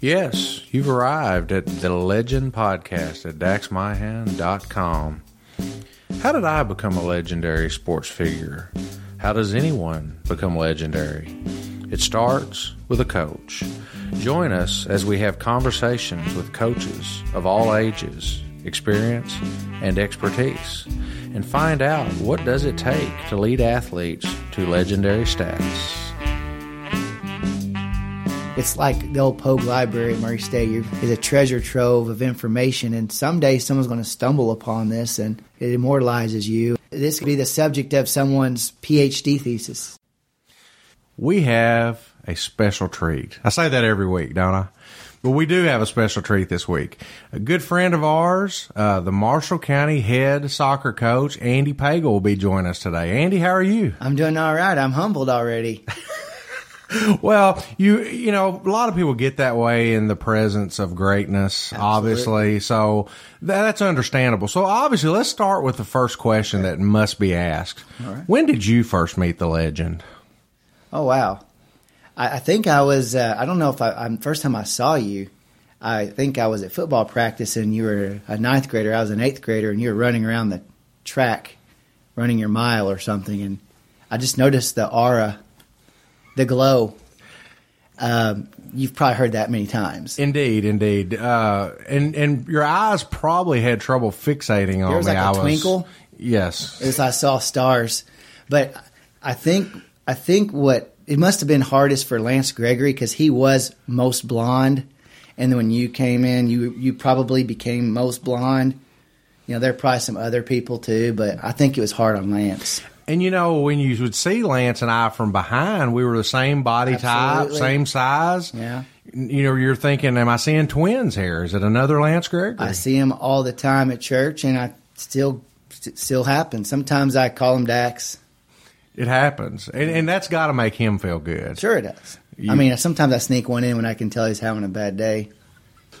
Yes, you've arrived at the Legend Podcast at DaxMyhan.com. How did I become a legendary sports figure? How does anyone become legendary? It starts with a coach. Join us as we have conversations with coaches of all ages, experience, and expertise, and find out what does it take to lead athletes to legendary status. It's like the old Pogue Library at Murray State. It's a treasure trove of information, and someday someone's going to stumble upon this, and it immortalizes you. This could be the subject of someone's PhD thesis. We have a special treat. I say that every week, don't I? But we do have a special treat this week. A good friend of ours, the Marshall County head soccer coach, Andy Pagel, will be joining us today. Andy, how are you? I'm doing all right. I'm humbled already. Well, you know, a lot of people get that way in the presence of greatness, Absolutely. Obviously. So that's understandable. So obviously, let's start with the first question that must be asked. All right. When did you first meet the legend? Oh, wow. I think I was, I don't know if first time I saw you, I think I was at football practice and you were a ninth grader. I was an eighth grader and you were running around the track, running your mile or something. And I just noticed the aura. The glow. You've probably heard that many times. Indeed. And your eyes probably had trouble fixating on me. There was like a twinkle. Yes. As I saw stars. But I think what it must have been hardest for Lance Gregory because he was most blonde. And then when you came in, you probably became most blonde. You know, there are probably some other people too, but I think it was hard on Lance. And, you know, when you would see Lance and I from behind, we were the same body Absolutely. Type, same size. Yeah. You know, you're thinking, am I seeing twins here? Is it another Lance Gregory? I see him all the time at church, and I still happens. Sometimes I call him Dax. It happens. And that's got to make him feel good. Sure it does. I mean, sometimes I sneak one in when I can tell he's having a bad day.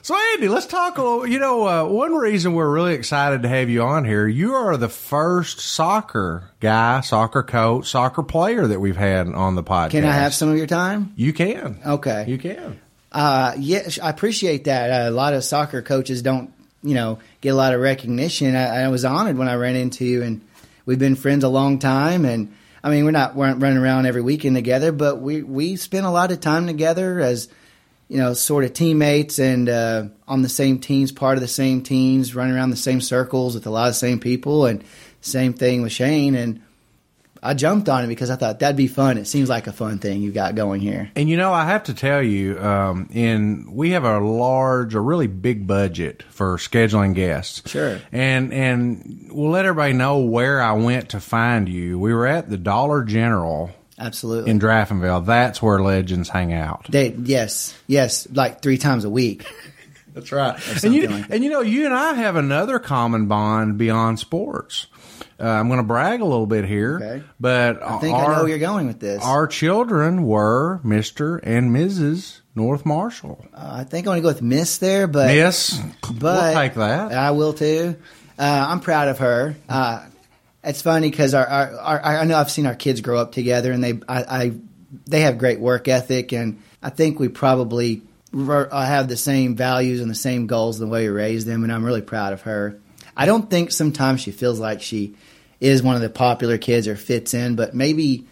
So, Andy, let's talk a little. You know, one reason we're really excited to have you on here, you are the first soccer guy, soccer coach, soccer player that we've had on the podcast. Can I have some of your time? You can. Okay. You can. Yes, I appreciate that. A lot of soccer coaches don't, you know, get a lot of recognition. I was honored when I ran into you, and we've been friends a long time. And, I mean, we're not running around every weekend together, but we spend a lot of time together as you know, sort of teammates and on the same teams, part of the same teams, running around the same circles with a lot of the same people, and same thing with Shane. And I jumped on it because I thought that'd be fun. It seems like a fun thing you've got going here. And, you know, I have to tell you, we have a really big budget for scheduling guests. Sure. And we'll let everybody know where I went to find you. We were at the Dollar General. Absolutely. In Draftonville. That's where legends hang out. Yes, like 3 times a week. That's right. And you know, you and I have another common bond beyond sports. I'm going to brag a little bit here, okay. But I think I know where you're going with this. Our children were Mr. and Mrs. North Marshall. I think I'm going to go with Miss there, but yes, but we'll take that. I will too. I'm proud of her. It's funny because I know I've seen our kids grow up together, and they have great work ethic, and I think we probably have the same values and the same goals the way we raised them, and I'm really proud of her. I don't think sometimes she feels like she is one of the popular kids or fits in, but maybe,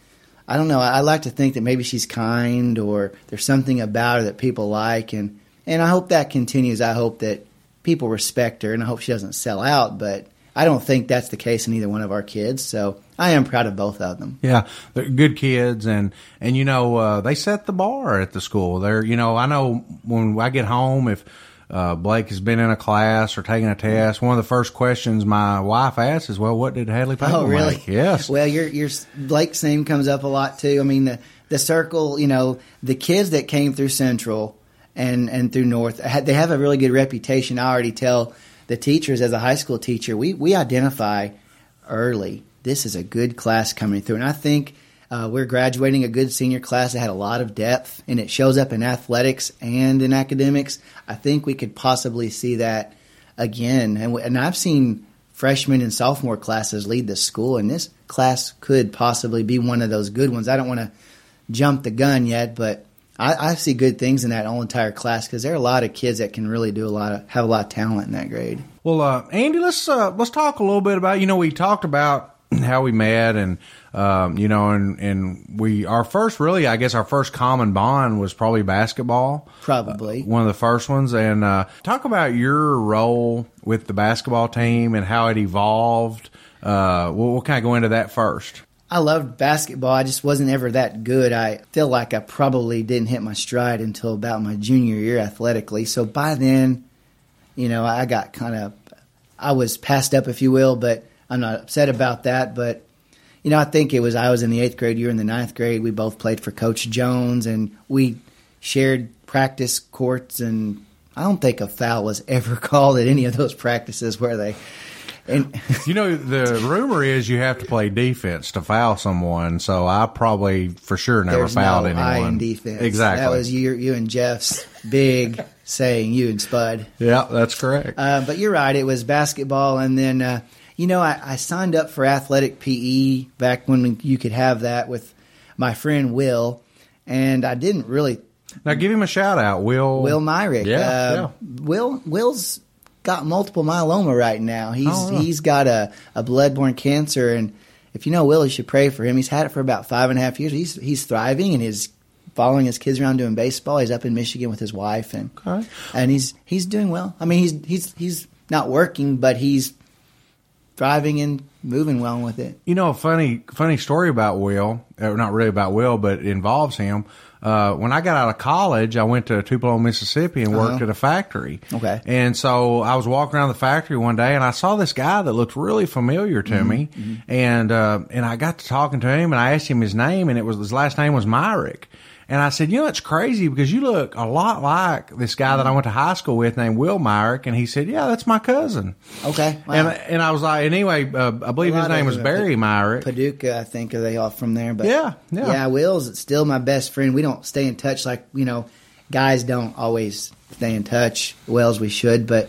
I don't know, I like to think that maybe she's kind or there's something about her that people like, and I hope that continues. I hope that people respect her, and I hope she doesn't sell out, but I don't think that's the case in either one of our kids, so I am proud of both of them. Yeah, they're good kids, and you know, they set the bar at the school. They're, you know, I know when I get home, if Blake has been in a class or taking a test, one of the first questions my wife asks is, well, what did Hadley Powell make? Oh, really? Make? Yes. Well, your Blake's name comes up a lot, too. I mean, the circle, you know, the kids that came through Central and through North, they have a really good reputation. I already tell the teachers, as a high school teacher, we identify early. This is a good class coming through. And I think we're graduating a good senior class that had a lot of depth, and it shows up in athletics and in academics. I think we could possibly see that again. And I've seen freshman and sophomore classes lead the school, and this class could possibly be one of those good ones. I don't want to jump the gun yet, but I see good things in that whole entire class because there are a lot of kids that can really do have a lot of talent in that grade. Well, Andy, let's talk a little bit about, you know, we talked about how we met and, you know, and we, our first common bond was probably basketball. Probably. One of the first ones. And, talk about your role with the basketball team and how it evolved. We'll kind of go into that first. I loved basketball. I just wasn't ever that good. I feel like I probably didn't hit my stride until about my junior year athletically. So by then, you know, I was passed up, if you will, but I'm not upset about that. But, you know, I think I was in the 8th grade, you were in the 9th grade. We both played for Coach Jones, and we shared practice courts, and I don't think a foul was ever called at any of those practices where they – And you know, the rumor is you have to play defense to foul someone, so I probably for sure never fouled anyone. I in defense. Exactly. That was you and Jeff's big saying, you and Spud. Yeah, that's correct. But you're right. It was basketball. And then, you know, I signed up for athletic PE back when you could have that with my friend Will, and I didn't really. Now give him a shout out, Will. Will Myrick. Yeah, Will's got multiple myeloma right now. He's got a bloodborne cancer, and if you know Will, you should pray for him. He's had it for about 5.5 years. He's thriving and he's following his kids around doing baseball. He's up in Michigan with his wife, and okay. And he's doing well. I mean, he's not working, but he's thriving and moving well with it. You know, a funny story about Will, or not really about Will, but it involves him. When I got out of college, I went to Tupelo, Mississippi, and worked at a factory. Okay. And so I was walking around the factory one day, and I saw this guy that looked really familiar to me, and I got to talking to him, and I asked him his name, and his last name was Myrick. And I said, you know, it's crazy because you look a lot like this guy that I went to high school with named Will Myrick. And he said, yeah, that's my cousin. Okay. Wow. And I was like, and anyway, I believe his name was Barry Myrick. Paducah, I think, are they all from there? But yeah, Will's still my best friend. We don't stay in touch like, you know, guys don't always stay in touch well as we should. But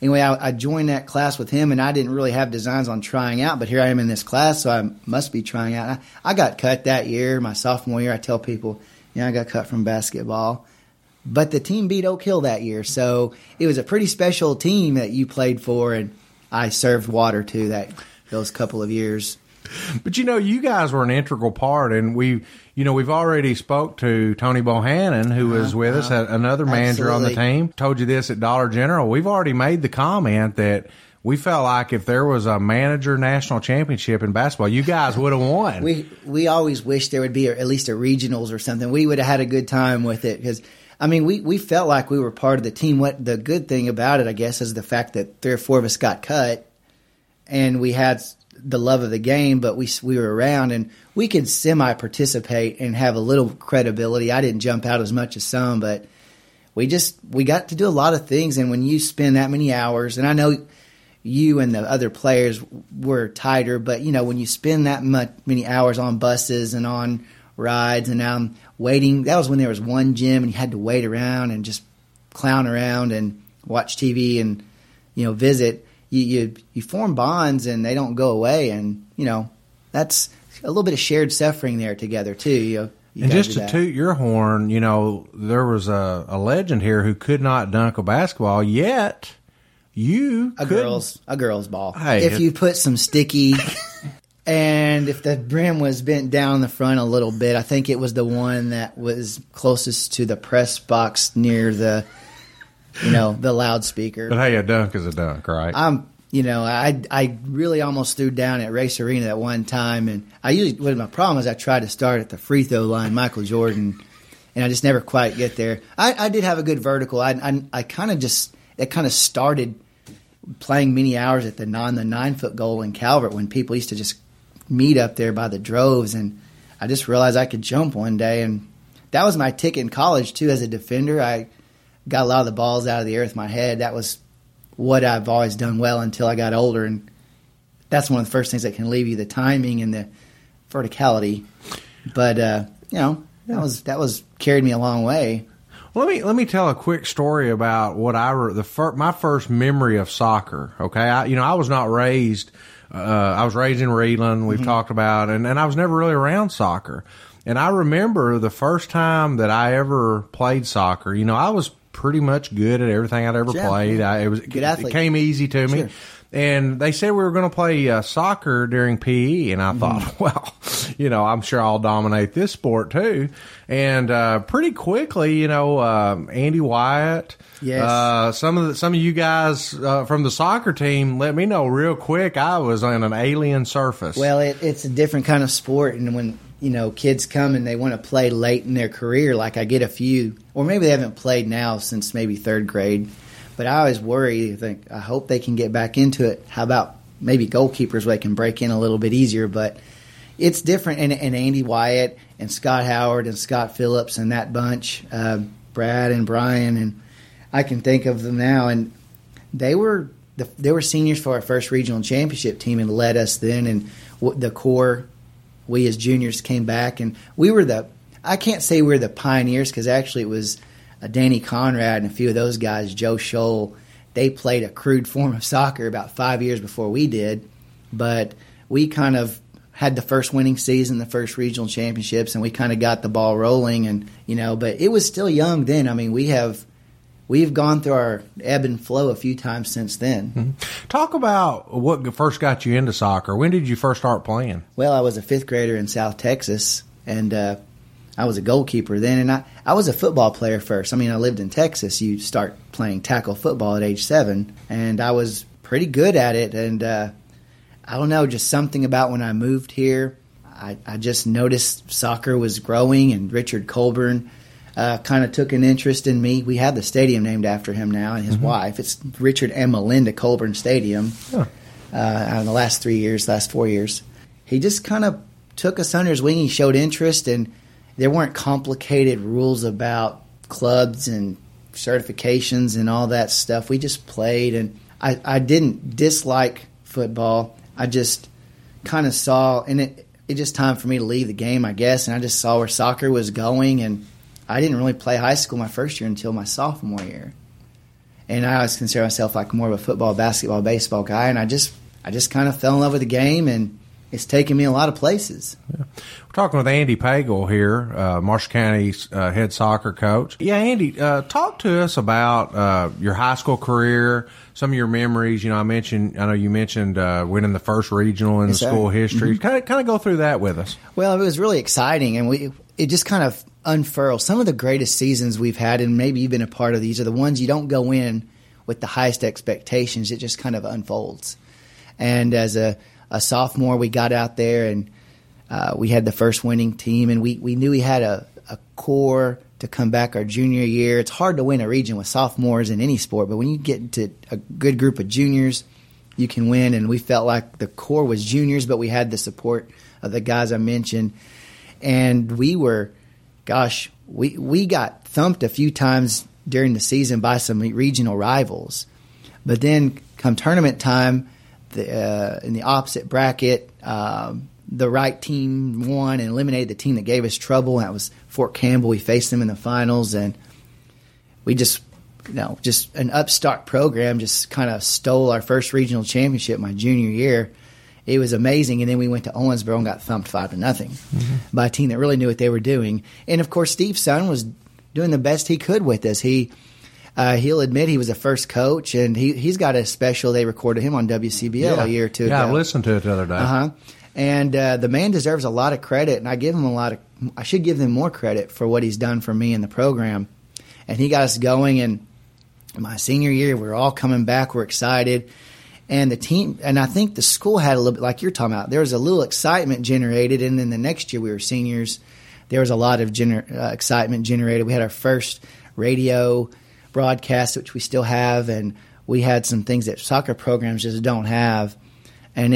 anyway, I joined that class with him, and I didn't really have designs on trying out, but here I am in this class, so I must be trying out. I got cut that year, my sophomore year. I tell people, I got cut from basketball. But the team beat Oak Hill that year, so it was a pretty special team that you played for, and I served water to those couple of years. But, you know, you guys were an integral part, and we've already spoke to Tony Bohannon, who was with us, another manager on the team. Told you this at Dollar General. We've already made the comment that we felt like if there was a manager national championship in basketball, you guys would have won. We always wished there would be at least a regionals or something. We would have had a good time with it because, I mean, we felt like we were part of the team. What the good thing about it, I guess, is the fact that 3 or 4 of us got cut and we had the love of the game, but we were around and we could semi-participate and have a little credibility. I didn't jump out as much as some, but we got to do a lot of things. And when you spend that many hours, and I know – you and the other players were tighter, but, you know, when you spend that many hours on buses and on rides and waiting, that was when there was one gym and you had to wait around and just clown around and watch TV and, you know, visit. You form bonds and they don't go away, and, you know, that's a little bit of shared suffering there together too, you know. And just to toot your horn, you know, there was a legend here who could not dunk a basketball, yet – a girl's ball. Hey, if you put some sticky, and if the brim was bent down the front a little bit, I think it was the one that was closest to the press box near the, you know, the loudspeaker. But hey, a dunk is a dunk, right? You know, I really almost threw down at Race Arena at one time, and my problem is I tried to start at the free throw line, Michael Jordan, and I just never quite get there. I did have a good vertical. It kind of started playing many hours at the 9-foot goal in Calvert when people used to just meet up there by the droves, and I just realized I could jump one day, and that was my ticket in college too. As a defender, I got a lot of the balls out of the air with my head. That was what I've always done well until I got older, and that's one of the first things that can leave you, the timing and the verticality. But you know, that carried me a long way. Let me tell a quick story about what my first memory of soccer. Okay, I was not raised. I was raised in Reedland. We've talked about, and I was never really around soccer. And I remember the first time that I ever played soccer, you know, I was pretty much good at everything I'd ever played. It came easy to me. Sure. And they said we were going to play soccer during PE, and I thought, well, you know, I'm sure I'll dominate this sport too. And pretty quickly, you know, Andy Wyatt, some of you guys from the soccer team let me know real quick I was on an alien surface. Well, it's a different kind of sport, and when you know kids come and they want to play late in their career, like I get a few, or maybe they haven't played now since maybe third grade. But I always worry, think, I hope they can get back into it. How about maybe goalkeepers where they can break in a little bit easier? But it's different. And Andy Wyatt and Scott Howard and Scott Phillips and that bunch, Brad and Brian, and I can think of them now. And they were seniors for our first regional championship team and led us then. And the core, we as juniors came back. And we were I can't say we were the pioneers because actually it was – Danny Conrad and a few of those guys, Joe Scholl, they played a crude form of soccer about 5 years before we did. But we kind of had the first winning season, the first regional championships, and we kind of got the ball rolling. And, you know, but it was still young then. I mean, we've gone through our ebb and flow a few times since then. Mm-hmm. Talk about what first got you into soccer. When did you first start playing? Well, I was a fifth grader in South Texas, and I was a goalkeeper then, and I was a football player first. I mean, I lived in Texas. You start playing tackle football at age 7, and I was pretty good at it. And I don't know, just something about when I moved here, I just noticed soccer was growing, and Richard Colburn kind of took an interest in me. We have the stadium named after him now and his wife. It's Richard and Melinda Colburn Stadium. Huh. In the last 4 years. He just kind of took us under his wing. He showed interest, and there weren't complicated rules about clubs and certifications and all that stuff. We just played, and I didn't dislike football. I just kind of saw, and it just time for me to leave the game, I guess, and I just saw where soccer was going, and I didn't really play high school my first year until my sophomore year. And I always consider myself like more of a football, basketball, baseball guy, and I just kind of fell in love with the game, and it's taken me a lot of places. Yeah. We're talking with Andy Pagel here, Marshall County's head soccer coach. Yeah, Andy, talk to us about your high school career, some of your memories. You know, I know you mentioned winning the first regional in the school history. Mm-hmm. Kind of go through that with us. Well, it was really exciting, and it just kind of unfurled. Some of the greatest seasons we've had, and maybe you've been a part of these, are the ones you don't go in with the highest expectations. It just kind of unfolds. And as a sophomore, we got out there, and we had the first winning team, and we knew we had a core to come back our junior year. It's hard to win a region with sophomores in any sport, but when you get to a good group of juniors, you can win, and we felt like the core was juniors, but we had the support of the guys I mentioned. And we were, we got thumped a few times during the season by some regional rivals. But then come tournament time, in the opposite bracket, the right team won and eliminated the team that gave us trouble, and that was Fort Campbell. We faced them in the finals, and we just, you know, just an upstart program just kind of stole our first regional championship my junior year. It was amazing, and then we went to Owensboro and got thumped 5-0 by a team that really knew what they were doing. And of course, Steve's son was doing the best he could with us. He'll admit he was the first coach, and he's got a special. They recorded him on WCBL a year or two ago. Yeah, I listened to it the other day. Uh-huh. And the man deserves a lot of credit, and I should give them more credit for what he's done for me in the program. And he got us going, and my senior year, we're all coming back. We're excited. And the team, and I think the school had a little bit, like you're talking about, there was a little excitement generated, and then the next year we were seniors. There was a lot of excitement generated. We had our first radio broadcast, which we still have, and we had some things that soccer programs just don't have. And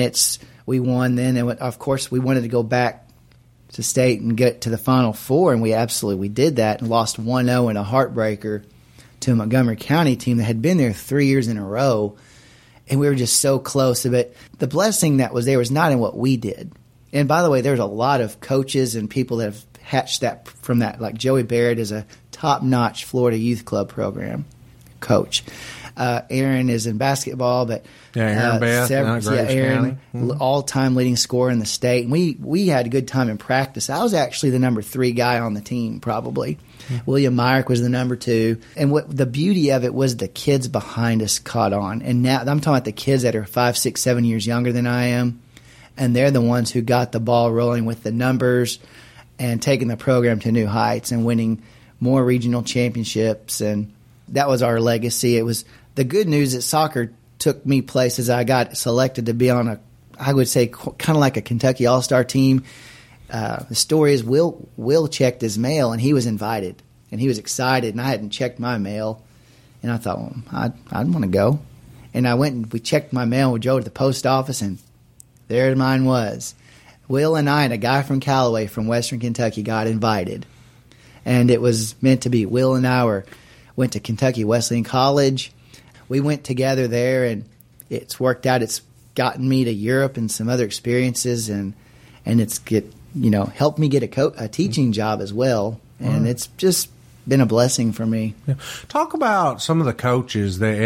we won then, and of course we wanted to go back to state and get to the Final Four, and we did that and lost 1-0 in a heartbreaker to a Montgomery County team that had been there 3 years in a row, and we were just so close. But the blessing that was there was not in what we did. And by the way, there's a lot of coaches and people that have hatched that from that, like Joey Barrett is a top-notch Florida Youth Club program. coach. Aaron is in basketball, but Aaron, all-time leading scorer in the state. And we had a good time in practice. I was actually the number 3 guy on the team, probably. Mm-hmm. William Myrick was the number 2. And what the beauty of it was, the kids behind us caught on. And now I'm talking about the kids that are 5, 6, 7 years younger than I am, and they're the ones who got the ball rolling with the numbers and taking the program to new heights and winning more regional championships. And that was our legacy. It was the good news that soccer took me places. I got selected to be on a, I would say, kind of like a Kentucky All-Star team. The story is Will checked his mail, and he was invited, and he was excited, and I hadn't checked my mail. And I thought, well, I'd want to go. And I went, and we checked my mail. We drove to the post office, and there mine was. Will and I and a guy from Callaway from Western Kentucky got invited. And it was meant to be. Will and I went to Kentucky Wesleyan College. We went together there, and it's worked out. It's gotten me to Europe and some other experiences, and it's helped me get a teaching job as well. And it's just been a blessing for me. Yeah. Talk about some of the coaches that,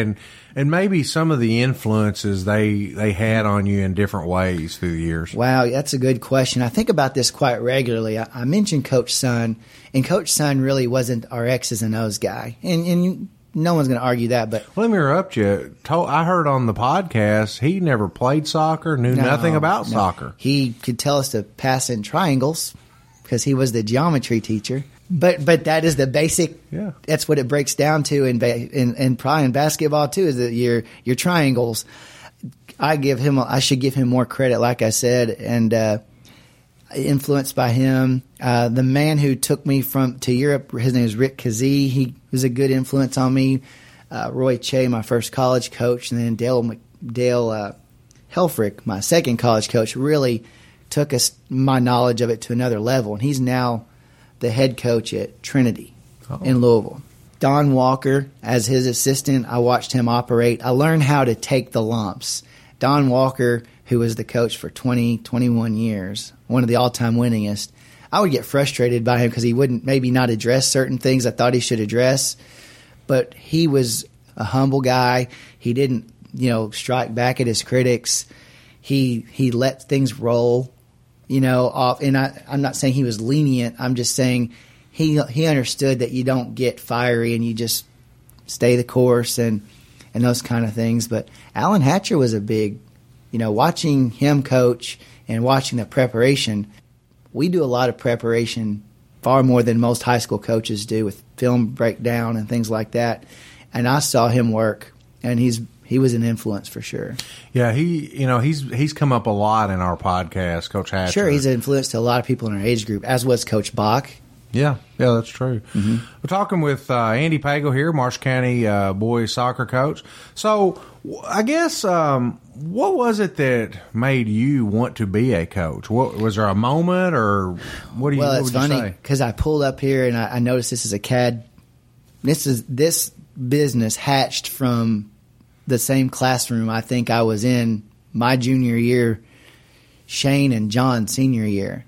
and maybe some of the influences they had on you in different ways through the years. Wow, that's a good question. I think about this quite regularly. I mentioned Coach Sun, and Coach Sun really wasn't our X's and O's guy, and no one's going to argue that. But let me interrupt you. I heard on the podcast he never played soccer, knew nothing about soccer. He could tell us to pass in triangles because he was the geometry teacher. But that is the basic. Yeah. That's what it breaks down to in probably in basketball too, is that your triangles. I should give him more credit, like I said, and influenced by him. The man who took me to Europe, his name is Rick Kazee. He was a good influence on me. Roy Che, my first college coach, and then Dale Helfrick, my second college coach, really took my knowledge of it to another level, and he's now the head coach at Trinity in Louisville. Don Walker, as his assistant, I watched him operate. I learned how to take the lumps. Don Walker, who was the coach for 21 years, one of the all-time winningest, I would get frustrated by him because he wouldn't maybe not address certain things I thought he should address. But he was a humble guy. He didn't, strike back at his critics. He let things roll. Off, and I'm not saying he was lenient. I'm just saying he understood that you don't get fiery and you just stay the course and those kind of things. But Alan Hatcher was a big, watching him coach and watching the preparation. We do a lot of preparation, far more than most high school coaches do, with film breakdown and things like that. And I saw him work, and he was an influence for sure. Yeah, he's come up a lot in our podcast, Coach Hatcher. Sure, he's an influence to a lot of people in our age group, as was Coach Bach. Yeah, that's true. Mm-hmm. We're talking with Andy Pagel here, Marshall County boys soccer coach. So I guess what was it that made you want to be a coach? Was there a moment, or what do you? Well, it's funny because I pulled up here and I noticed this is a CAD. This business hatched from the same classroom I think I was in my junior year, Shane and John senior year.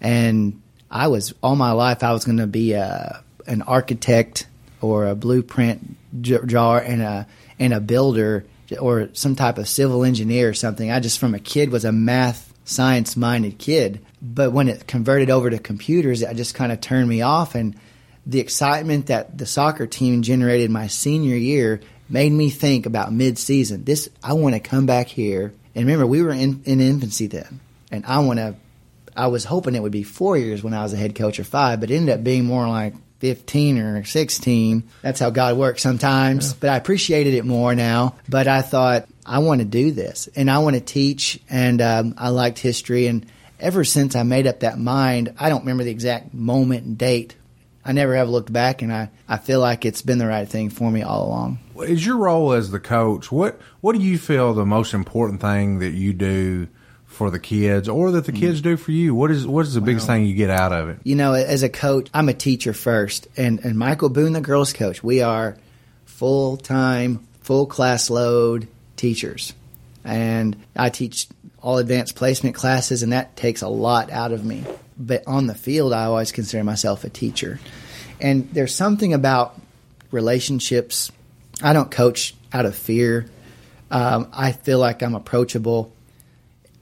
And I was, all my life, I was going to be an architect or a blueprint drawer and a builder or some type of civil engineer or something. I just, from a kid, was a math, science-minded kid. But when it converted over to computers, it just kind of turned me off. And the excitement that the soccer team generated my senior year made me think about mid-season. I want to come back here. And remember, we were in infancy then. And I was hoping it would be 4 years when I was a head coach or 5, but it ended up being more like 15 or 16. That's how God works sometimes. Yeah. But I appreciated it more now. But I thought, I want to do this. And I want to teach. And I liked history. And ever since I made up that mind, I don't remember the exact moment and date, I never have looked back, and I feel like it's been the right thing for me all along. Is your role as the coach, what do you feel the most important thing that you do for the kids or that the kids do for you? What is the biggest thing you get out of it? As a coach, I'm a teacher first, and Michael Boone, the girls coach, we are full-time, full class load teachers. And I teach all advanced placement classes, and that takes a lot out of me. But on the field, I always consider myself a teacher. And there's something about relationships I don't coach out of fear. I feel like I'm approachable.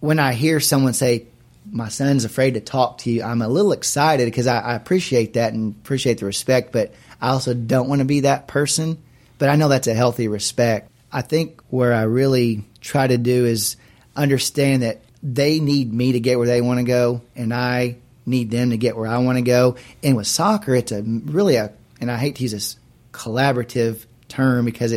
When I hear someone say, my son's afraid to talk to you, I'm a little excited because I appreciate that and appreciate the respect, but I also don't want to be that person. But I know that's a healthy respect. I think where I really try to do is understand that they need me to get where they want to go, and I need them to get where I want to go. And with soccer, it's really and I hate to use this collaborative term because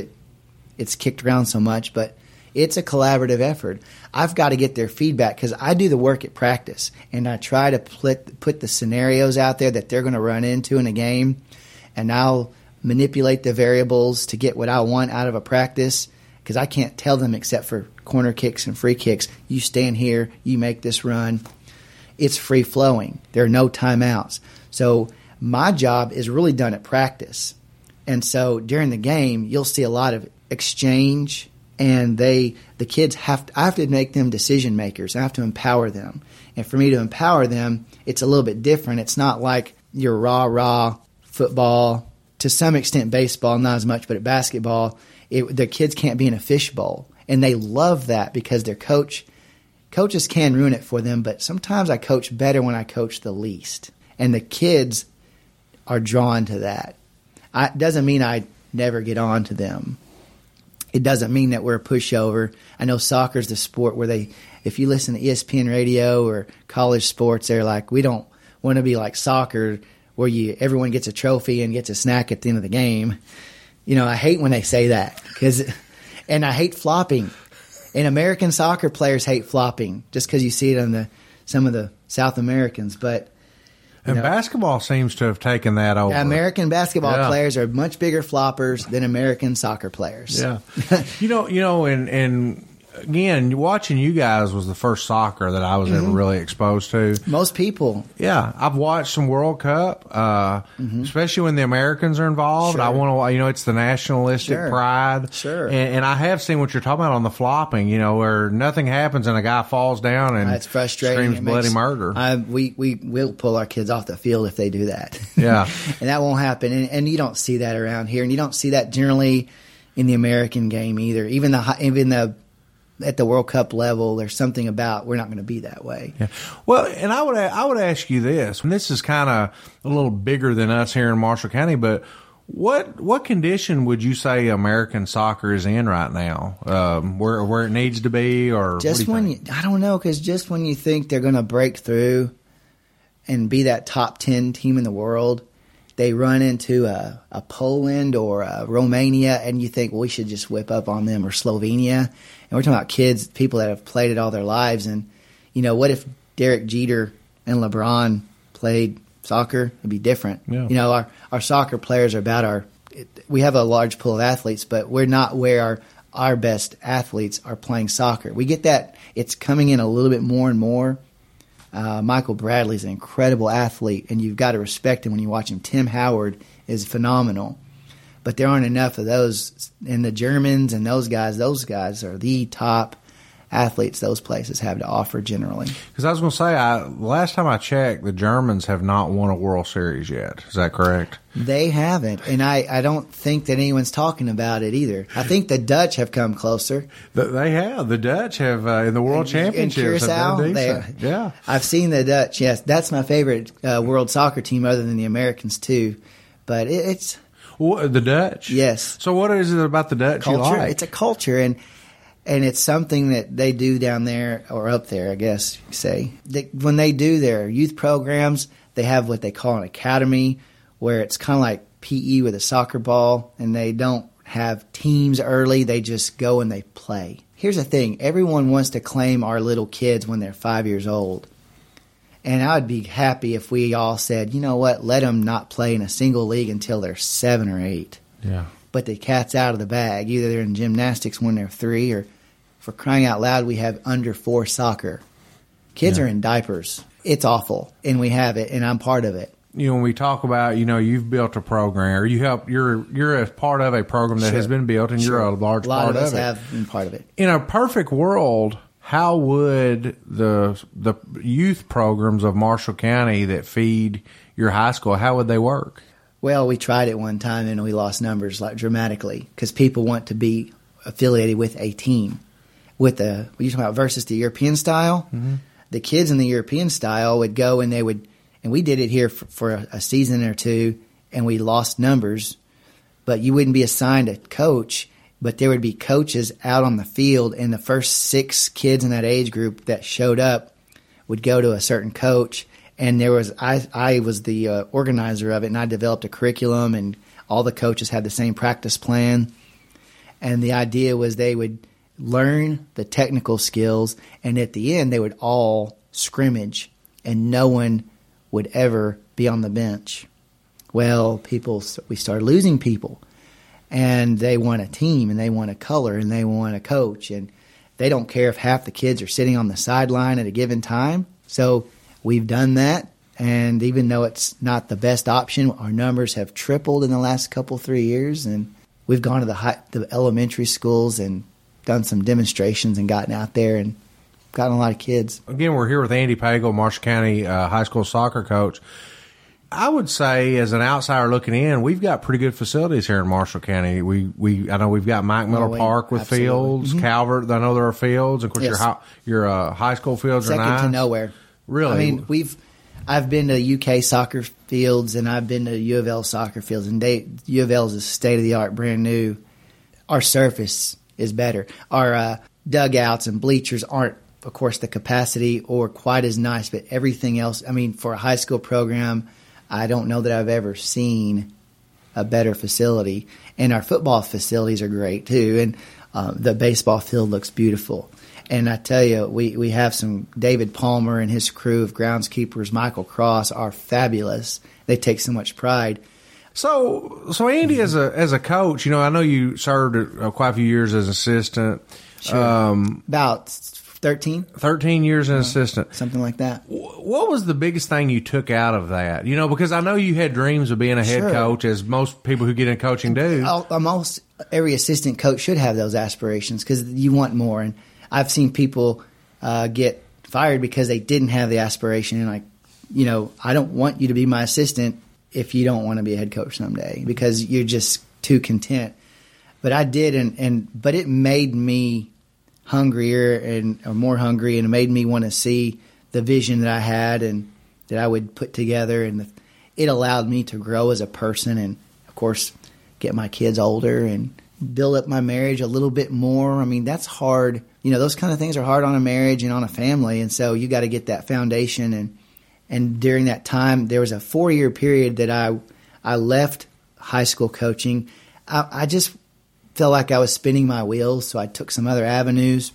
it's kicked around so much, but it's a collaborative effort. I've got to get their feedback because I do the work at practice, and I try to put the scenarios out there that they're going to run into in a game, and I'll manipulate the variables to get what I want out of a practice because I can't tell them except for corner kicks and free kicks. You stand here, you make this run. It's free-flowing. There are no timeouts. So my job is really done at practice. And so during the game, you'll see a lot of exchange, and the kids I have to make them decision makers. I have to empower them. And for me to empower them, it's a little bit different. It's not like your rah-rah football, to some extent baseball, not as much, but at basketball, the kids can't be in a fishbowl. And they love that because their coaches can ruin it for them, but sometimes I coach better when I coach the least. And the kids are drawn to that. It doesn't mean I never get on to them. It doesn't mean that we're a pushover. I know soccer's the sport where if you listen to ESPN radio or college sports, they're like, we don't want to be like soccer where everyone gets a trophy and gets a snack at the end of the game. You know, I hate when they say that and I hate flopping. And American soccer players hate flopping just because you see it on some of the South Americans. But basketball seems to have taken that over. American basketball players are much bigger floppers than American soccer players. Yeah, and again, watching you guys was the first soccer that I was ever really exposed to. Most people. Yeah, I've watched some World Cup, especially when the Americans are involved. Sure. I want to, it's the nationalistic pride. Sure. And I have seen what you're talking about on the flopping, where nothing happens and a guy falls down and it's frustrating. Screams bloody murder. We will pull our kids off the field if they do that. Yeah. And that won't happen. And you don't see that around here, and you don't see that generally in the American game either. Even at the World Cup level, there's something about we're not going to be that way. Yeah. Well, and I would ask you this, and this is kind of a little bigger than us here in Marshall County, but what condition would you say American soccer is in right now, where it needs to be, or just what do you think? I don't know, because just when you think they're going to break through and be that top 10 team in the world, they run into a Poland or a Romania, and you think, well, we should just whip up on them, or Slovenia. And we're talking about kids, people that have played it all their lives. And, what if Derek Jeter and LeBron played soccer? It'd be different. Yeah. Our soccer players are about we have a large pool of athletes, but we're not where our best athletes are playing soccer. We get that. It's coming in a little bit more and more. Michael Bradley's an incredible athlete, and you've got to respect him when you watch him. Tim Howard is phenomenal, but there aren't enough of those. And the Germans and those guys are the top athletes those places have to offer generally. Because I was going to say, last time I checked, the Germans have not won a World Series yet. Is that correct? They haven't, and I don't think that anyone's talking about it either. I think the Dutch have come closer. They have. The Dutch have in the World Championships. Yeah, I've seen the Dutch. Yes, that's my favorite world soccer team, other than the Americans too. But it's the Dutch. Yes. So what is it about the Dutch culture? You like? It's a culture, and it's something that they do down there, or up there, I guess you say. When they do their youth programs, they have what they call an academy, where it's kind of like PE with a soccer ball, and they don't have teams early. They just go and they play. Here's the thing. Everyone wants to claim our little kids when they're 5 years old. And I would be happy if we all said, you know what, let them not play in a single league until they're 7 or 8. Yeah. But the cat's out of the bag. Either they're in gymnastics when they're 3, or for crying out loud, we have under 4 soccer. Kids are in diapers. It's awful. And we have it, and I'm part of it. When we talk about, you've built a program, or you're a part of a program that has been built, and you're a large part of it. A lot of us have been part of it. In a perfect world, how would the youth programs of Marshall County that feed your high school, how would they work? Well, we tried it one time and we lost numbers like dramatically because people want to be affiliated with a team. With the, what you're talking about versus the European style, mm-hmm. the kids in the European style would go and they would, and we did it here for a season or two and we lost numbers, but you wouldn't be assigned a coach, but there would be coaches out on the field, and the first 6 kids in that age group that showed up would go to a certain coach. And there was, I was the organizer of it, and I developed a curriculum, and all the coaches had the same practice plan. And the idea was they would learn the technical skills, and at the end they would all scrimmage, and no one would ever be on the bench. Well, we started losing people, and they want a team, and they want a color, and they want a coach, and they don't care if half the kids are sitting on the sideline at a given time. So we've done that, and even though it's not the best option, our numbers have tripled in the last 3 years, and we've gone to the elementary schools and done some demonstrations and gotten out there and gotten a lot of kids. Again, we're here with Andy Pagel, Marshall County high school soccer coach. I would say, as an outsider looking in, we've got pretty good facilities here in Marshall County. I know we've got Mike Miller Park with absolutely. Fields, mm-hmm. Calvert. I know there are fields, of course. Yes. Your high school fields second are nice. Second to nowhere. Really? I mean, I've been to UK soccer fields, and I've been to U of L soccer fields, and U of L is a state-of-the-art, brand new. Our surface is better. Our dugouts and bleachers aren't, of course, the capacity or quite as nice, but everything else, I mean, for a high school program, I don't know that I've ever seen a better facility. And our football facilities are great, too, and the baseball field looks beautiful. And I tell you, we have some David Palmer and his crew of groundskeepers, Michael Cross, are fabulous. They take so much pride. So Andy, mm-hmm. as a coach, you know, I know you served quite a few years as assistant. Sure. About 13? 13 years an assistant. Something like that. What was the biggest thing you took out of that? You know, because I know you had dreams of being a head sure. coach, as most people who get in coaching do. Almost every assistant coach should have those aspirations because you want more. And I've seen people get fired because they didn't have the aspiration. And, I don't want you to be my assistant if you don't want to be a head coach someday, because you're just too content. But I did, but it made me hungrier or more hungry, and it made me want to see the vision that I had and that I would put together. And it allowed me to grow as a person and, of course, get my kids older and build up my marriage a little bit more. I mean, that's hard. You know, those kind of things are hard on a marriage and on a family, and so you got to get that foundation. And during that time, there was a 4-year period that I left high school coaching. I just felt like I was spinning my wheels, so I took some other avenues,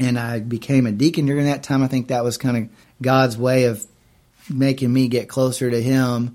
and I became a deacon during that time. I think that was kind of God's way of making me get closer to Him.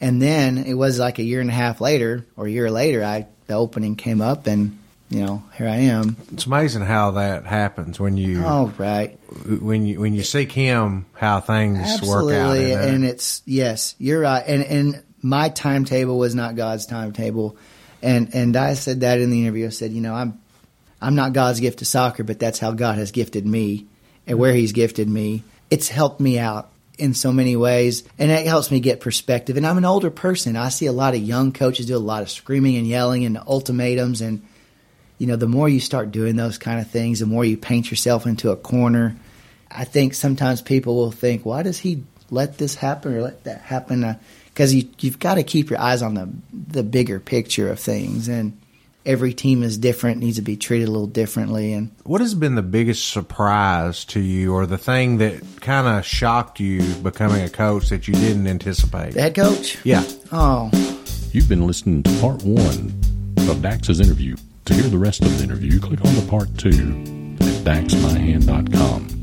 And then it was like a year later, the opening came up, and here I am. It's amazing how that happens when you. Oh, right. When you seek Him, how things absolutely. Work out. Absolutely, and it's yes, you're right. And my timetable was not God's timetable, and I said that in the interview. I said, I'm not God's gift to soccer, but that's how God has gifted me, and where He's gifted me, it's helped me out in so many ways, and it helps me get perspective. And I'm an older person. I see a lot of young coaches do a lot of screaming and yelling and ultimatums, and the more you start doing those kind of things, the more you paint yourself into a corner. I think sometimes people will think, why does he let this happen or let that happen? Because you've got to keep your eyes on the bigger picture of things. And every team is different, needs to be treated a little differently. And what has been the biggest surprise to you, or the thing that kind of shocked you becoming a coach that you didn't anticipate? The head coach? Yeah. Oh. You've been listening to part 1 of Dax's interview. To hear the rest of the interview, click on the part 2 at DaxMyhan.com.